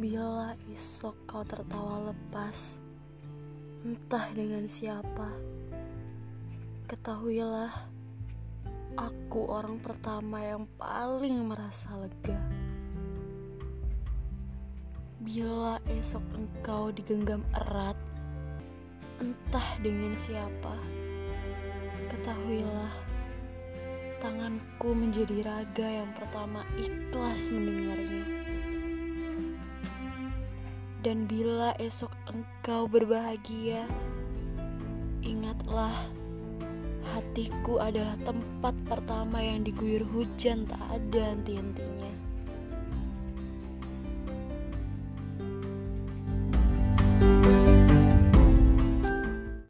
Bila esok kau tertawa lepas, entah dengan siapa, ketahuilah aku orang pertama yang paling merasa lega. Bila esok engkau digenggam erat, entah dengan siapa, ketahuilah tanganku menjadi raga yang pertama ikhlas mendengarnya. Dan bila esok engkau berbahagia, ingatlah hatiku adalah tempat pertama yang diguyur hujan tak ada henti-hentinya.